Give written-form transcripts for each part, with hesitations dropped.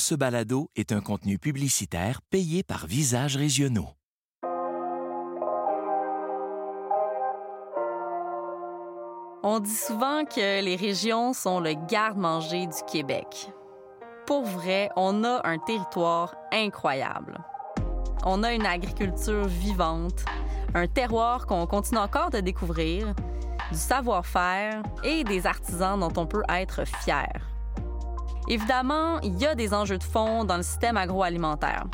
Ce balado est un contenu publicitaire payé par Visages Régionaux. On dit souvent que les régions sont le garde-manger du Québec. Pour vrai, on a un territoire incroyable. On a une agriculture vivante, un terroir qu'on continue encore de découvrir, du savoir-faire et des artisans dont on peut être fier. Évidemment, il y a des enjeux de fond dans le système agroalimentaire.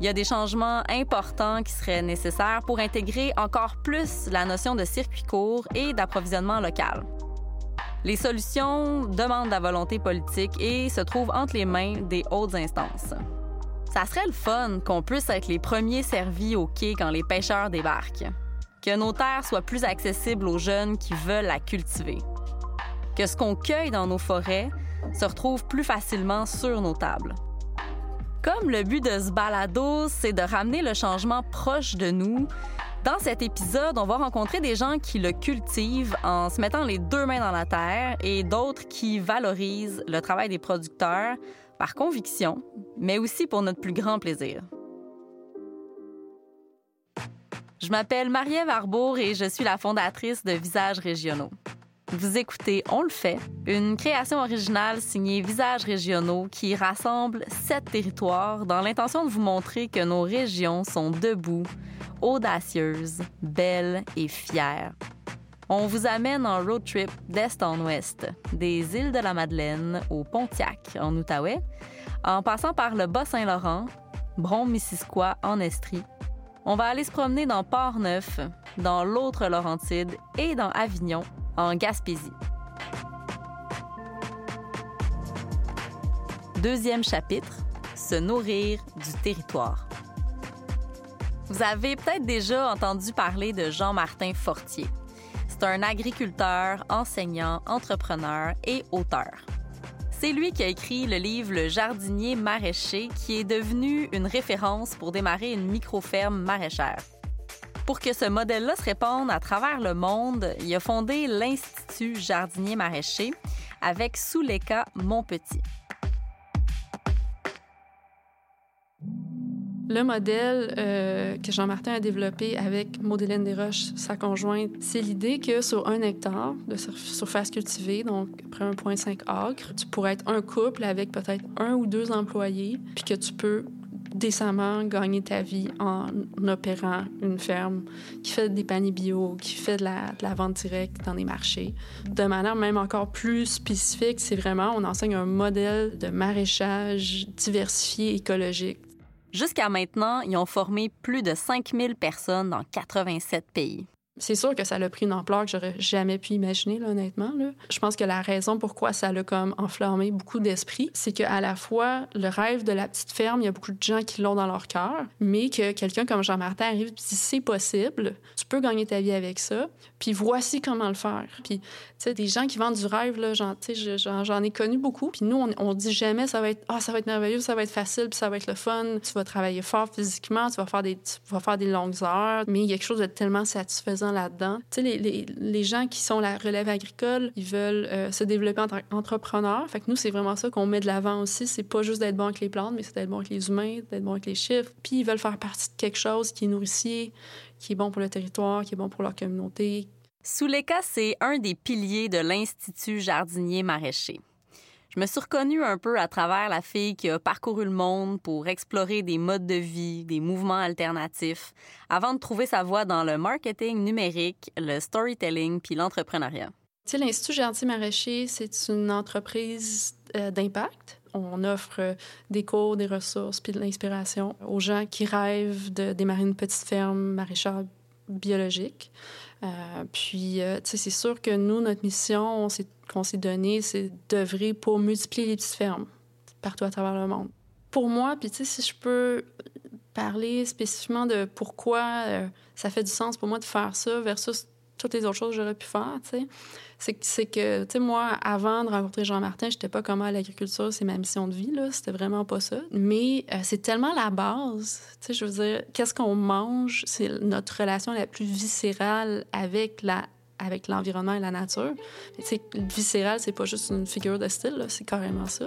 Il y a des changements importants qui seraient nécessaires pour intégrer encore plus la notion de circuit court et d'approvisionnement local. Les solutions demandent la volonté politique et se trouvent entre les mains des hautes instances. Ça serait le fun qu'on puisse être les premiers servis au quai quand les pêcheurs débarquent. Que nos terres soient plus accessibles aux jeunes qui veulent la cultiver. Que ce qu'on cueille dans nos forêts se retrouve plus facilement sur nos tables. Comme le but de ce balado, c'est de ramener le changement proche de nous, dans cet épisode, on va rencontrer des gens qui le cultivent en se mettant les deux mains dans la terre et d'autres qui valorisent le travail des producteurs par conviction, mais aussi pour notre plus grand plaisir. Je m'appelle Marie-Ève Arbour et je suis la fondatrice de Visages Régionaux. Vous écoutez On le fait, une création originale signée Visages Régionaux qui rassemble 7 territoires dans l'intention de vous montrer que nos régions sont debout, audacieuses, belles et fières. On vous amène en road trip d'est en ouest, des Îles-de-la-Madeleine au Pontiac en Outaouais, en passant par le Bas-Saint-Laurent, Brome-Missisquoi en Estrie. On va aller se promener dans Portneuf, dans l'autre Laurentide et dans Avignon, en Gaspésie. Deuxième chapitre, se nourrir du territoire. Vous avez peut-être déjà entendu parler de Jean-Martin Fortier. C'est un agriculteur, enseignant, entrepreneur et auteur. C'est lui qui a écrit le livre « Le jardinier maraîcher » qui est devenu une référence pour démarrer une micro-ferme maraîchère. Pour que ce modèle-là se répande à travers le monde, il a fondé l'Institut jardinier maraîcher avec Souleka Montpetit. Le modèle que Jean-Martin a développé avec Maude-Hélène Desroches, sa conjointe, c'est l'idée que sur 1 hectare de surface cultivée, donc près 1,5 acres, tu pourrais être un couple avec peut-être 1 ou 2 employés, puis que tu peux décemment gagner ta vie en opérant une ferme qui fait des paniers bio, qui fait de la vente directe dans les marchés. De manière même encore plus spécifique, c'est vraiment, on enseigne un modèle de maraîchage diversifié, écologique. Jusqu'à maintenant, ils ont formé plus de 5000 personnes dans 87 pays. C'est sûr que ça a pris une ampleur que j'aurais jamais pu imaginer, là, honnêtement. Là. Je pense que la raison pourquoi ça l'a comme enflammé beaucoup d'esprits, c'est qu'à la fois, le rêve de la petite ferme, il y a beaucoup de gens qui l'ont dans leur cœur, mais que quelqu'un comme Jean-Martin arrive et dit « c'est possible, tu peux gagner ta vie avec ça, puis voici comment le faire ». Puis, tu sais, des gens qui vendent du rêve, là, j'en ai connu beaucoup, puis nous, on dit jamais « ça va être merveilleux, ça va être facile, puis ça va être le fun, tu vas travailler fort physiquement, tu vas faire des longues heures », mais il y a quelque chose de tellement satisfaisant là-dedans. Tu sais, les gens qui sont la relève agricole, ils veulent se développer en tant qu'entrepreneurs. Fait que nous, c'est vraiment ça qu'on met de l'avant aussi. C'est pas juste d'être bon avec les plantes, mais c'est d'être bon avec les humains, d'être bon avec les chiffres. Puis ils veulent faire partie de quelque chose qui est nourricier, qui est bon pour le territoire, qui est bon pour leur communauté. Souleka, c'est un des piliers de l'Institut jardinier maraîcher. Je me suis reconnue un peu à travers la fille qui a parcouru le monde pour explorer des modes de vie, des mouvements alternatifs, avant de trouver sa voie dans le marketing numérique, le storytelling puis l'entrepreneuriat. Tu sais, l'Institut jardinier maraîcher, c'est une entreprise d'impact. On offre des cours, des ressources puis de l'inspiration aux gens qui rêvent de démarrer une petite ferme maraîchère biologique. Tu sais, c'est sûr que nous, notre mission qu'on s'est donnée, c'est d'œuvrer pour multiplier les petites fermes partout à travers le monde. Pour moi, puis tu sais, si je peux parler spécifiquement de pourquoi ça fait du sens pour moi de faire ça versus toutes les autres choses que j'aurais pu faire, tu sais, c'est que, tu sais, moi, avant de rencontrer Jean-Martin, j'étais pas comme l'agriculture, c'est ma mission de vie, là, c'était vraiment pas ça. Mais c'est tellement la base, tu sais, je veux dire, qu'est-ce qu'on mange, c'est notre relation la plus viscérale avec l'environnement et la nature. Mais tu sais, viscérale, c'est pas juste une figure de style, là, c'est carrément ça.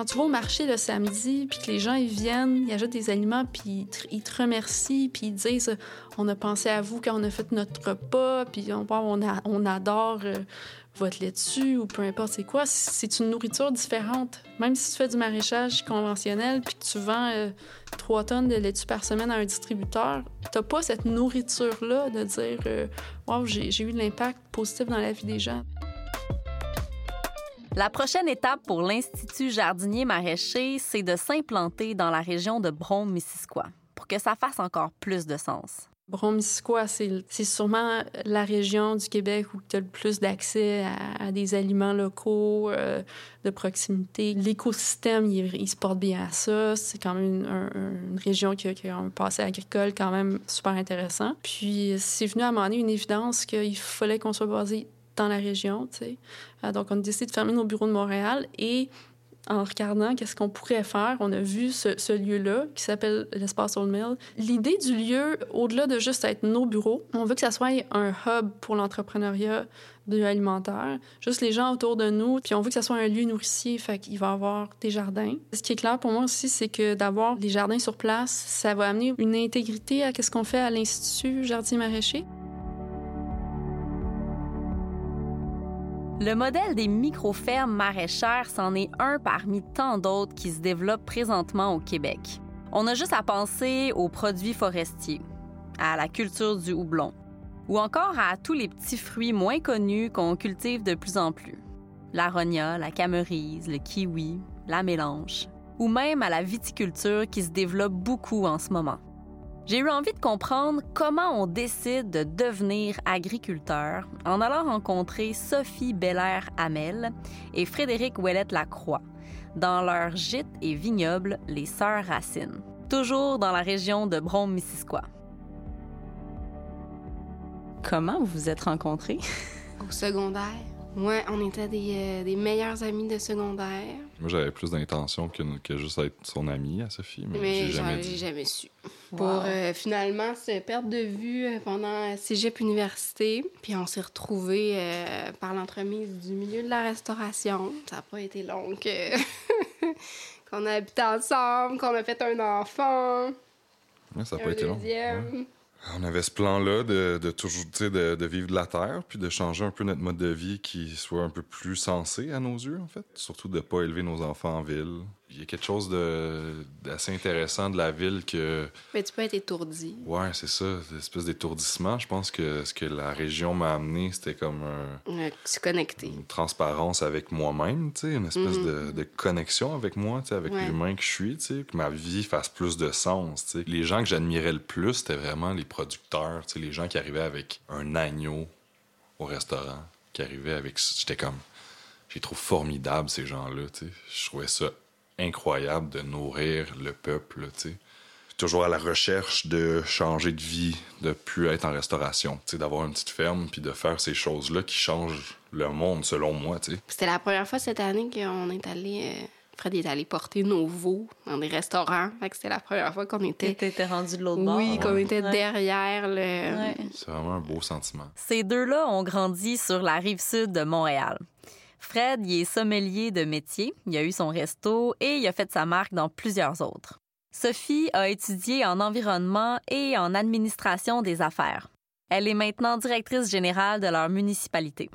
Quand tu vas au marché le samedi, puis que les gens ils viennent, ils achètent des aliments, puis ils te remercient, puis ils disent « On a pensé à vous quand on a fait notre repas, puis on adore votre laitue » ou peu importe c'est quoi. C'est une nourriture différente. Même si tu fais du maraîchage conventionnel, puis que tu vends 3 tonnes de laitue par semaine à un distributeur, t'as pas cette nourriture-là de dire « Wow, j'ai eu de l'impact positif dans la vie des gens ». La prochaine étape pour l'Institut jardinier maraîcher, c'est de s'implanter dans la région de Brome-Missisquoi pour que ça fasse encore plus de sens. Brome-Missisquoi, c'est sûrement la région du Québec où tu as le plus d'accès à des aliments locaux, de proximité. L'écosystème, il se porte bien à ça. C'est quand même une région qui a un passé agricole quand même super intéressant. Puis c'est venu à m'emmener une évidence qu'il fallait qu'on soit basé dans la région, tu sais. Donc, on a décidé de fermer nos bureaux de Montréal et en regardant qu'est-ce qu'on pourrait faire, on a vu ce lieu-là qui s'appelle l'Espace Old Mill. L'idée du lieu, au-delà de juste être nos bureaux, on veut que ça soit un hub pour l'entrepreneuriat alimentaire, juste les gens autour de nous, puis on veut que ça soit un lieu nourricier, fait qu'il va y avoir des jardins. Ce qui est clair pour moi aussi, c'est que d'avoir des jardins sur place, ça va amener une intégrité à ce qu'on fait à l'Institut jardinier maraîcher. Le modèle des micro-fermes maraîchères, c'en est un parmi tant d'autres qui se développent présentement au Québec. On a juste à penser aux produits forestiers, à la culture du houblon, ou encore à tous les petits fruits moins connus qu'on cultive de plus en plus. L'aronia, la camerise, le kiwi, la mélange, ou même à la viticulture qui se développe beaucoup en ce moment. J'ai eu envie de comprendre comment on décide de devenir agriculteur en allant rencontrer Sophie Belair-Hamel et Frédéric Ouellette-Lacroix dans leur gîte et vignoble Les Sœurs Racines, toujours dans la région de Brome-Missisquoi. Comment vous vous êtes rencontrés? Au secondaire. Moi, on était des meilleurs amis de secondaire. Moi, j'avais plus d'intention que juste être son amie à Sophie, mais j'ai jamais su. Wow. Pour finalement se perdre de vue pendant cégep université. Puis on s'est retrouvés par l'entremise du milieu de la restauration. Ça n'a pas été long qu'on a habité ensemble, qu'on a fait un enfant. Ouais, ça n'a pas été long. Ouais. On avait ce plan-là de toujours de vivre de la terre, puis de changer un peu notre mode de vie qui soit un peu plus sensé à nos yeux, en fait. Surtout de ne pas élever nos enfants en ville. Il y a quelque chose d'assez intéressant de la ville que... Mais tu peux être étourdi. Ouais, c'est ça, l'espèce d'étourdissement. Je pense que ce que la région m'a amené, c'était comme se connecter. Une transparence avec moi-même, tu sais, une espèce de connexion avec moi, tu sais, avec l'humain que je suis, tu sais, que ma vie fasse plus de sens, tu sais. Les gens que j'admirais le plus, c'était vraiment les producteurs, tu sais, les gens qui arrivaient avec un agneau au restaurant, qui arrivaient avec... J'étais comme... Je les trouve formidables, ces gens-là, tu sais. Je trouvais ça incroyable de nourrir le peuple, tu sais. Toujours à la recherche de changer de vie, de plus être en restauration, tu sais, d'avoir une petite ferme puis de faire ces choses-là qui changent le monde, selon moi, tu sais. C'était la première fois cette année qu'on est allé... Fred est allé porter nos veaux dans des restaurants. Fait que c'était la première fois qu'on était... T'étais rendu de l'autre bord. Oui, qu'on était derrière le... Ouais. C'est vraiment un beau sentiment. Ces deux-là ont grandi sur la rive sud de Montréal. Fred, il est sommelier de métier, il a eu son resto et il a fait sa marque dans plusieurs autres. Sophie a étudié en environnement et en administration des affaires. Elle est maintenant directrice générale de leur municipalité.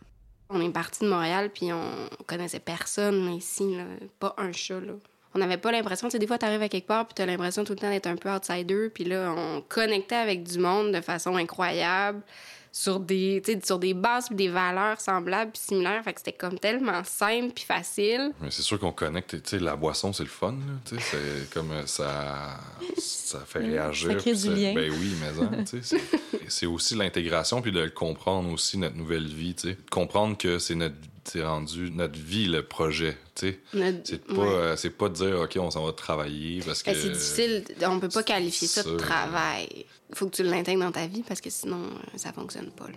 On est parti de Montréal, puis on connaissait personne ici, là. Pas un chat, là. On n'avait pas l'impression, tu sais, des fois, t'arrives à quelque part, puis t'as l'impression tout le temps d'être un peu outsider, puis là, on connectait avec du monde de façon incroyable, sur des bases puis des valeurs semblables puis similaires, fait que c'était comme tellement simple puis facile. Mais c'est sûr qu'on connecte, tu sais, la boisson, c'est le fun, là, tu sais, c'est comme ça fait réagir. Ça crée du lien. Ben oui, mais hein, tu sais, c'est aussi l'intégration puis de comprendre aussi notre nouvelle vie, tu sais, comprendre que c'est rendu notre vie, le projet, tu sais. C'est pas de dire, OK, on s'en va travailler parce que... C'est difficile, on peut pas qualifier ça de travail. Faut que tu l'intègres dans ta vie parce que sinon, ça fonctionne pas, là.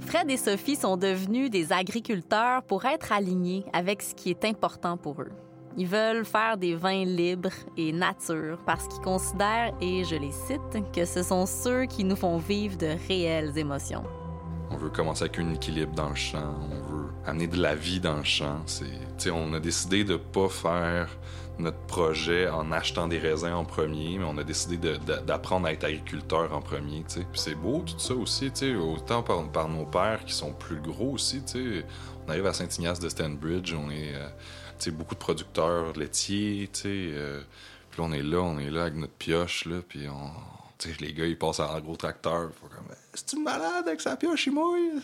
Fred et Sophie sont devenus des agriculteurs pour être alignés avec ce qui est important pour eux. Ils veulent faire des vins libres et nature parce qu'ils considèrent, et je les cite, que ce sont ceux qui nous font vivre de réelles émotions. On veut commencer avec un équilibre dans le champ, on veut amener de la vie dans le champ. On a décidé de ne pas faire notre projet en achetant des raisins en premier, mais on a décidé d'apprendre à être agriculteur en premier. T'sais. Puis c'est beau tout ça aussi, autant par nos pères qui sont plus gros aussi. T'sais. On arrive à Saint-Ignace de Stanbridge, on est beaucoup de producteurs laitiers. Puis on est là avec notre pioche, là, puis on... les gars, ils passent à un gros tracteur. Faut comme, c'est-tu malade avec sa pioche, il mouille?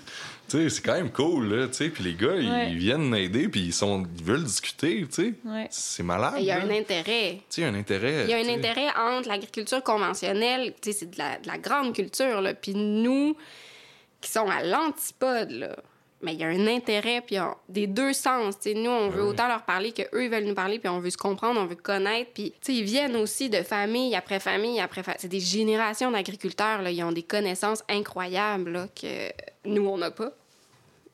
C'est quand même cool, là. Puis les gars, ils viennent m'aider, puis ils veulent discuter. Ouais. C'est malade. Il y a un intérêt. Il y a un intérêt entre l'agriculture conventionnelle, c'est de la grande culture, là. Puis nous, qui sommes à l'antipode, là. Mais il y a un intérêt, puis des deux sens. T'sais, nous, on veut autant leur parler qu'eux, ils veulent nous parler, puis on veut se comprendre, on veut connaître. Puis ils viennent aussi de famille après famille après famille. C'est des générations d'agriculteurs, là. Ils ont des connaissances incroyables là, que nous, on n'a pas.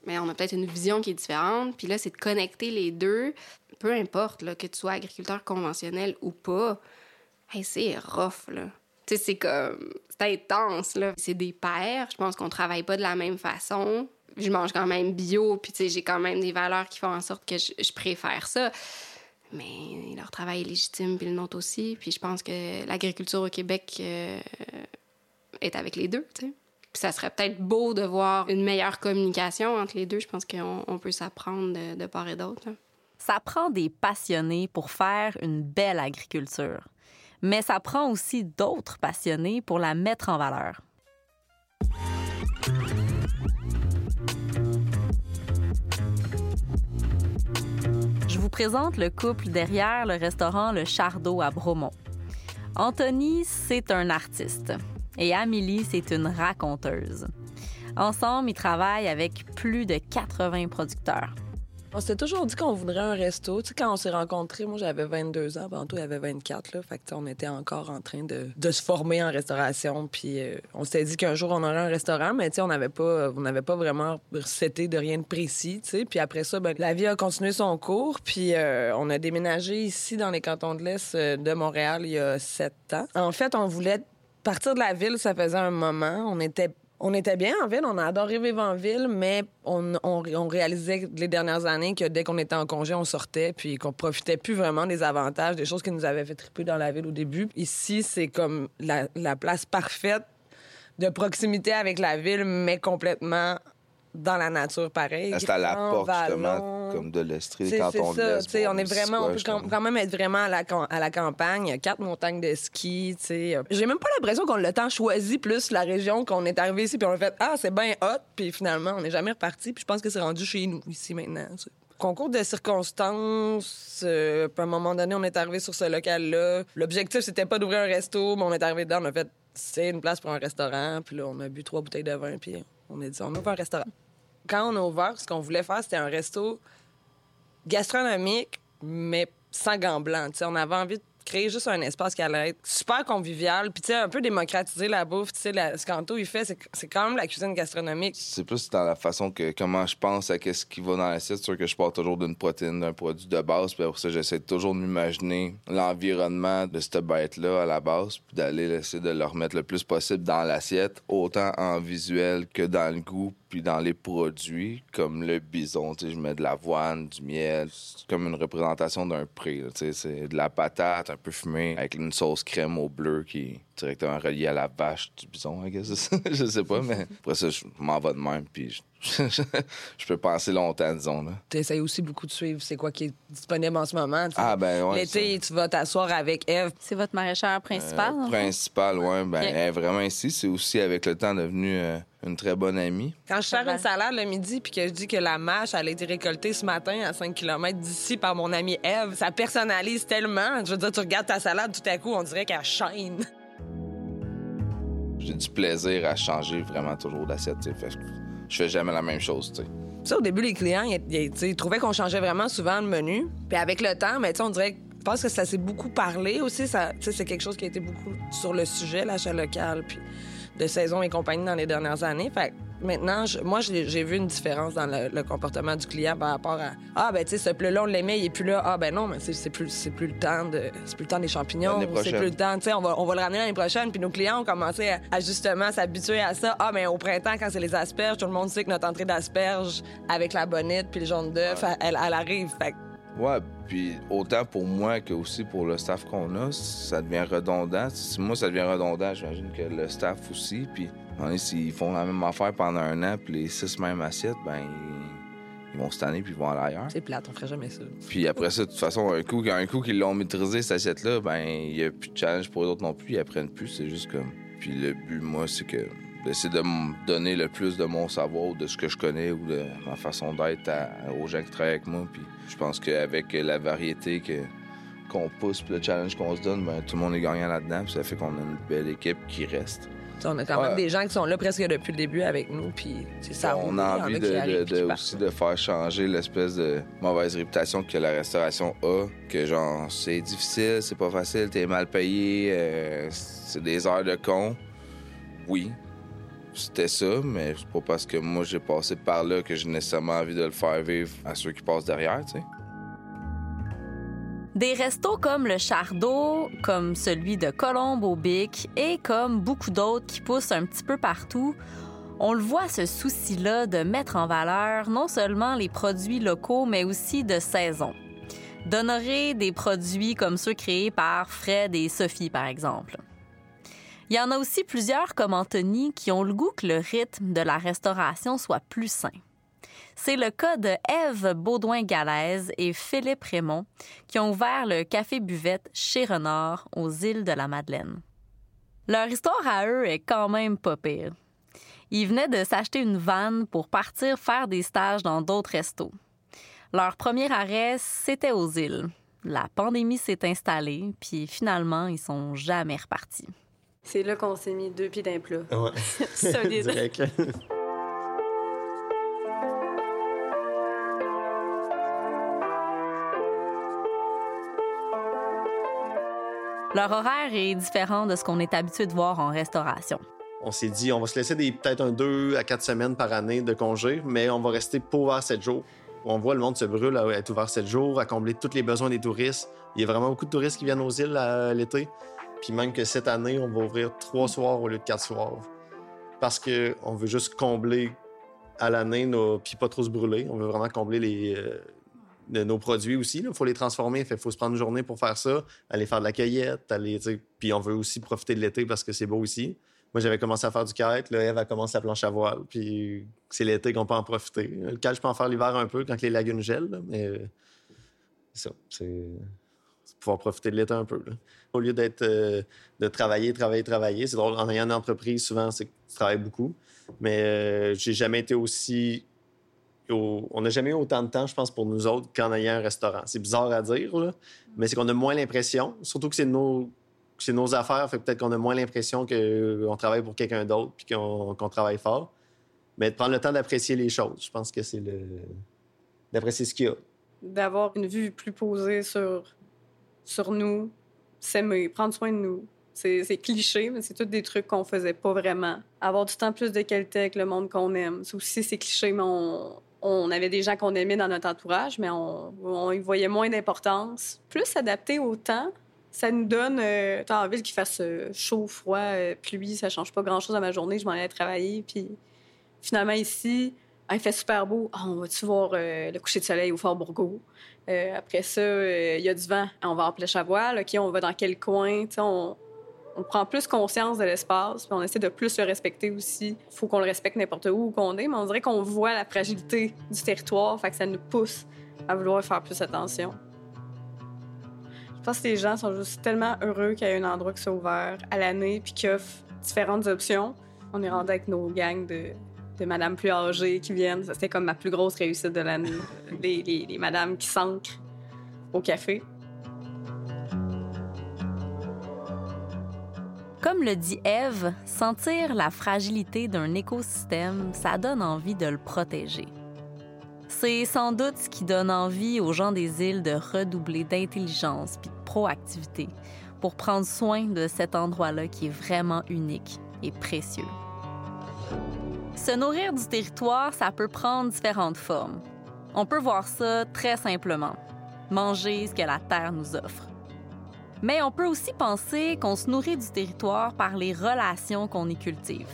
Mais on a peut-être une vision qui est différente. Puis là, c'est de connecter les deux. Peu importe là, que tu sois agriculteur conventionnel ou pas, c'est rough, là. T'sais, c'est comme... C'est intense, là. C'est des pairs. Je pense qu'on travaille pas de la même façon. Je mange quand même bio, puis tu sais, j'ai quand même des valeurs qui font en sorte que je préfère ça. Mais leur travail est légitime, puis le nôtre aussi. Puis je pense que l'agriculture au Québec est avec les deux, tu sais. Puis ça serait peut-être beau de voir une meilleure communication entre les deux. Je pense qu'on peut s'apprendre de part et d'autre, là. Ça prend des passionnés pour faire une belle agriculture. Mais ça prend aussi d'autres passionnés pour la mettre en valeur. Je vous présente le couple derrière le restaurant Le Chardot à Bromont. Anthony, c'est un artiste et Amélie, c'est une raconteuse. Ensemble, ils travaillent avec plus de 80 producteurs. On s'était toujours dit qu'on voudrait un resto. Tu sais, quand on s'est rencontrés, moi, j'avais 22 ans, Anto, il avait 24, là. Fait que, on était encore en train de se former en restauration. Puis on s'était dit qu'un jour, on aurait un restaurant, mais on n'avait pas vraiment recetté de rien de précis, tu sais. Puis après ça, la vie a continué son cours. Puis on a déménagé ici, dans les Cantons-de-l'Est de Montréal, il y a 7 ans. En fait, on voulait partir de la ville, ça faisait un moment. On était bien en ville, on a adoré vivre en ville, mais on réalisait les dernières années que dès qu'on était en congé, on sortait, puis qu'on profitait plus vraiment des avantages, des choses qui nous avaient fait triper dans la ville au début. Ici, c'est comme la place parfaite de proximité avec la ville, mais complètement dans la nature, pareil. C'est à la porte, justement, comme de l'Estrie, des Cantons de l'Est. C'est ça, on est vraiment... On peut quand même être vraiment à la campagne. 4 montagnes de ski, tu sais. J'ai même pas l'impression qu'on l'a tant choisi plus la région qu'on est arrivé ici, puis on a fait « Ah, c'est bien hot! » Puis finalement, on n'est jamais reparti, puis je pense que c'est rendu chez nous, ici, maintenant, t'sais. Concours de circonstances. À un moment donné, on est arrivé sur ce local-là. L'objectif, c'était pas d'ouvrir un resto, mais on est arrivé dedans, on a fait « C'est une place pour un restaurant. » Puis là, on a bu 3 bouteilles de vin, puis... On a dit, on ouvre un restaurant. Quand on a ouvert, ce qu'on voulait faire, c'était un resto gastronomique, mais sans gants blancs. T'sais, on avait envie de créer juste un espace qui allait être super convivial, puis un peu démocratiser la bouffe. Ce qu'Anto, il fait, c'est quand même la cuisine gastronomique. C'est plus dans la façon que comment je pense à ce qui va dans l'assiette. C'est sûr que je pars toujours d'une protéine, d'un produit de base, puis pour ça, j'essaie toujours de m'imaginer l'environnement de cette bête-là à la base, puis d'aller essayer de le remettre le plus possible dans l'assiette, autant en visuel que dans le goût, puis dans les produits, comme le bison. Je mets de l'avoine, du miel. C'est comme une représentation d'un pré. C'est de la patate, un peu fumée, avec une sauce crème au bleu qui est directement reliée à la vache du bison, I guess. Je sais pas, mais après ça, je m'en vais de même, puis je peux penser longtemps, disons. Tu essaies aussi beaucoup de suivre c'est quoi qui est disponible en ce moment. Ah, ben ouais, l'été, ça. Tu vas t'asseoir avec Ève. C'est votre maraîchère principale? Principale, oui. Ben, okay. Elle est vraiment ici. C'est aussi, avec le temps, devenue une très bonne amie. Quand je sers une salade le midi puis que je dis que la mâche, elle a été récoltée ce matin à 5 km d'ici par mon amie Ève, ça personnalise tellement. Je veux dire, tu regardes ta salade, tout à coup, on dirait qu'elle chaîne. J'ai du plaisir à changer vraiment toujours d'assiette, tu sais. Je fais jamais la même chose, tu sais. Ça, au début, les clients, ils trouvaient qu'on changeait vraiment souvent le menu. Puis avec le temps, mais tu sais, on dirait... Je pense que ça s'est beaucoup parlé aussi. Tu sais, c'est quelque chose qui a été beaucoup sur le sujet, l'achat local, puis de saison et compagnie dans les dernières années. Fait Maintenant, moi, j'ai vu une différence dans le comportement du client par rapport à « Ah, ben tu sais, ce plat-là, on l'aimait, il n'est plus là. Ah, ben non, mais c'est plus le temps des champignons. C'est plus le temps, tu sais, on va le ramener l'année prochaine. » Puis nos clients ont commencé à justement s'habituer à ça. « Ah, mais au printemps, quand c'est les asperges, tout le monde sait que notre entrée d'asperges avec la bonnette puis le jaune d'œuf, ouais, elle arrive. » Ouais, puis autant pour moi que aussi pour le staff qu'on a, ça devient redondant. Si moi, ça devient redondant, j'imagine que le staff aussi, puis... S'ils font la même affaire pendant un an puis les 6 mêmes assiettes, ben ils vont se tanner puis ils vont aller ailleurs. C'est plate, on ferait jamais ça. Puis après ça, de toute façon, un coup qu'ils l'ont maîtrisé, cette assiette-là, ben il n'y a plus de challenge pour les autres non plus, ils apprennent plus, c'est juste comme... Puis le but, moi, c'est que d'essayer de me donner le plus de mon savoir, de ce que je connais ou de ma façon d'être aux gens qui travaillent avec moi. Puis je pense qu'avec la variété qu'on pousse puis le challenge qu'on se donne, ben tout le monde est gagnant là-dedans puis ça fait qu'on a une belle équipe qui reste. T'sais, on a quand même des gens qui sont là presque depuis le début avec nous. Puis ça on a envie de faire changer l'espèce de mauvaise réputation que la restauration a. Que genre, c'est difficile, c'est pas facile, t'es mal payé, c'est des heures de con. Oui, c'était ça, mais c'est pas parce que moi j'ai passé par là que j'ai nécessairement envie de le faire vivre à ceux qui passent derrière, tu sais. Des restos comme le Chardot, comme celui de Colombe au Bic et comme beaucoup d'autres qui poussent un petit peu partout, on le voit ce souci-là de mettre en valeur non seulement les produits locaux, mais aussi de saison. D'honorer des produits comme ceux créés par Fred et Sophie, par exemple. Il y en a aussi plusieurs comme Anthony qui ont le goût que le rythme de la restauration soit plus sain. C'est le cas de Ève Beaudoin-Galaise et Philippe Raymond qui ont ouvert le café-buvette chez Renard aux Îles-de-la-Madeleine. Leur histoire à eux est quand même pas pire. Ils venaient de s'acheter une vanne pour partir faire des stages dans d'autres restos. Leur premier arrêt, c'était aux îles. La pandémie s'est installée, puis finalement, ils sont jamais repartis. C'est là qu'on s'est mis 2 pieds d'un plat. Ouais. C'est un désir. Direct. Leur horaire est différent de ce qu'on est habitué de voir en restauration. On s'est dit, on va se laisser peut-être 2 à 4 semaines par année de congé, mais on va rester pas ouvert 7 jours. On voit le monde se brûle à être ouvert 7 jours, à combler tous les besoins des touristes. Il y a vraiment beaucoup de touristes qui viennent aux îles l'été. Puis même que cette année, on va ouvrir 3 soirs au lieu de 4 soirs. Parce qu'on veut juste combler à l'année, puis pas trop se brûler. On veut vraiment combler de nos produits aussi. Il faut les transformer. Il faut se prendre une journée pour faire ça, aller faire de la cueillette, puis on veut aussi profiter de l'été parce que c'est beau ici. Moi, j'avais commencé à faire du kite. Là, Ève a commencé la planche à voile. Puis c'est l'été qu'on peut en profiter. Le kite, je peux en faire l'hiver un peu quand les lagunes gèlent. Là, mais c'est ça. C'est pouvoir profiter de l'été un peu. Là. Au lieu de travailler. C'est drôle. En ayant une entreprise, souvent, c'est que tu travailles beaucoup. Mais j'ai jamais été aussi... On n'a jamais eu autant de temps, je pense, pour nous autres qu'en ayant un restaurant. C'est bizarre à dire, là, mais c'est qu'on a moins l'impression, surtout que c'est nos affaires, fait peut-être qu'on a moins l'impression qu'on travaille pour quelqu'un d'autre puis qu'on travaille fort. Mais de prendre le temps d'apprécier les choses, je pense que c'est d'apprécier ce qu'il y a. D'avoir une vue plus posée sur nous, s'aimer, prendre soin de nous. C'est cliché, mais c'est tous des trucs qu'on faisait pas vraiment. Avoir du temps plus de qualité avec le monde qu'on aime. Ça aussi, c'est cliché, mais on avait des gens qu'on aimait dans notre entourage, mais on y voyait moins d'importance. Plus adapté au temps, ça nous donne... en ville qu'il fasse chaud, froid, pluie, ça change pas grand-chose à ma journée. Je m'en allais travailler, puis finalement, ici... il fait super beau. Oh, on va-tu voir le coucher de soleil au Fort-Bourgault? Après ça, il y a du vent. On va en plèche à voile. OK, on va dans quel coin? On prend plus conscience de l'espace, puis on essaie de plus le respecter aussi. Il faut qu'on le respecte n'importe où qu'on est, mais on dirait qu'on voit la fragilité du territoire, fait que ça nous pousse à vouloir faire plus attention. Je pense que les gens sont juste tellement heureux qu'il y ait un endroit qui soit ouvert à l'année puis qui offre différentes options. On est rendu avec nos gangs de madame plus âgée qui viennent. Ça, c'était comme ma plus grosse réussite de l'année. Les madames qui s'ancrent au café. Comme le dit Ève, sentir la fragilité d'un écosystème, ça donne envie de le protéger. C'est sans doute ce qui donne envie aux gens des îles de redoubler d'intelligence puis de proactivité pour prendre soin de cet endroit-là qui est vraiment unique et précieux. Se nourrir du territoire, ça peut prendre différentes formes. On peut voir ça très simplement. Manger ce que la terre nous offre. Mais on peut aussi penser qu'on se nourrit du territoire par les relations qu'on y cultive.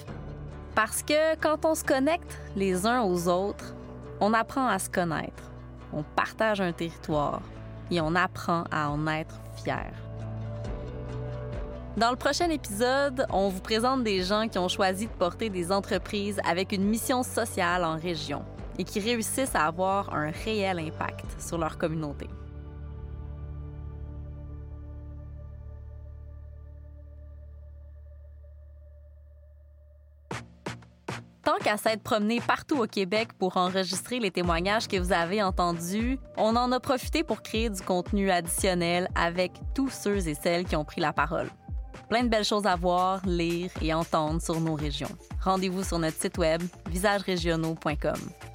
Parce que quand on se connecte les uns aux autres, on apprend à se connaître, on partage un territoire et on apprend à en être fier. Dans le prochain épisode, on vous présente des gens qui ont choisi de porter des entreprises avec une mission sociale en région et qui réussissent à avoir un réel impact sur leur communauté. Tant qu'à s'être promené partout au Québec pour enregistrer les témoignages que vous avez entendus, on en a profité pour créer du contenu additionnel avec tous ceux et celles qui ont pris la parole. Plein de belles choses à voir, lire et entendre sur nos régions. Rendez-vous sur notre site web visagesregionaux.com.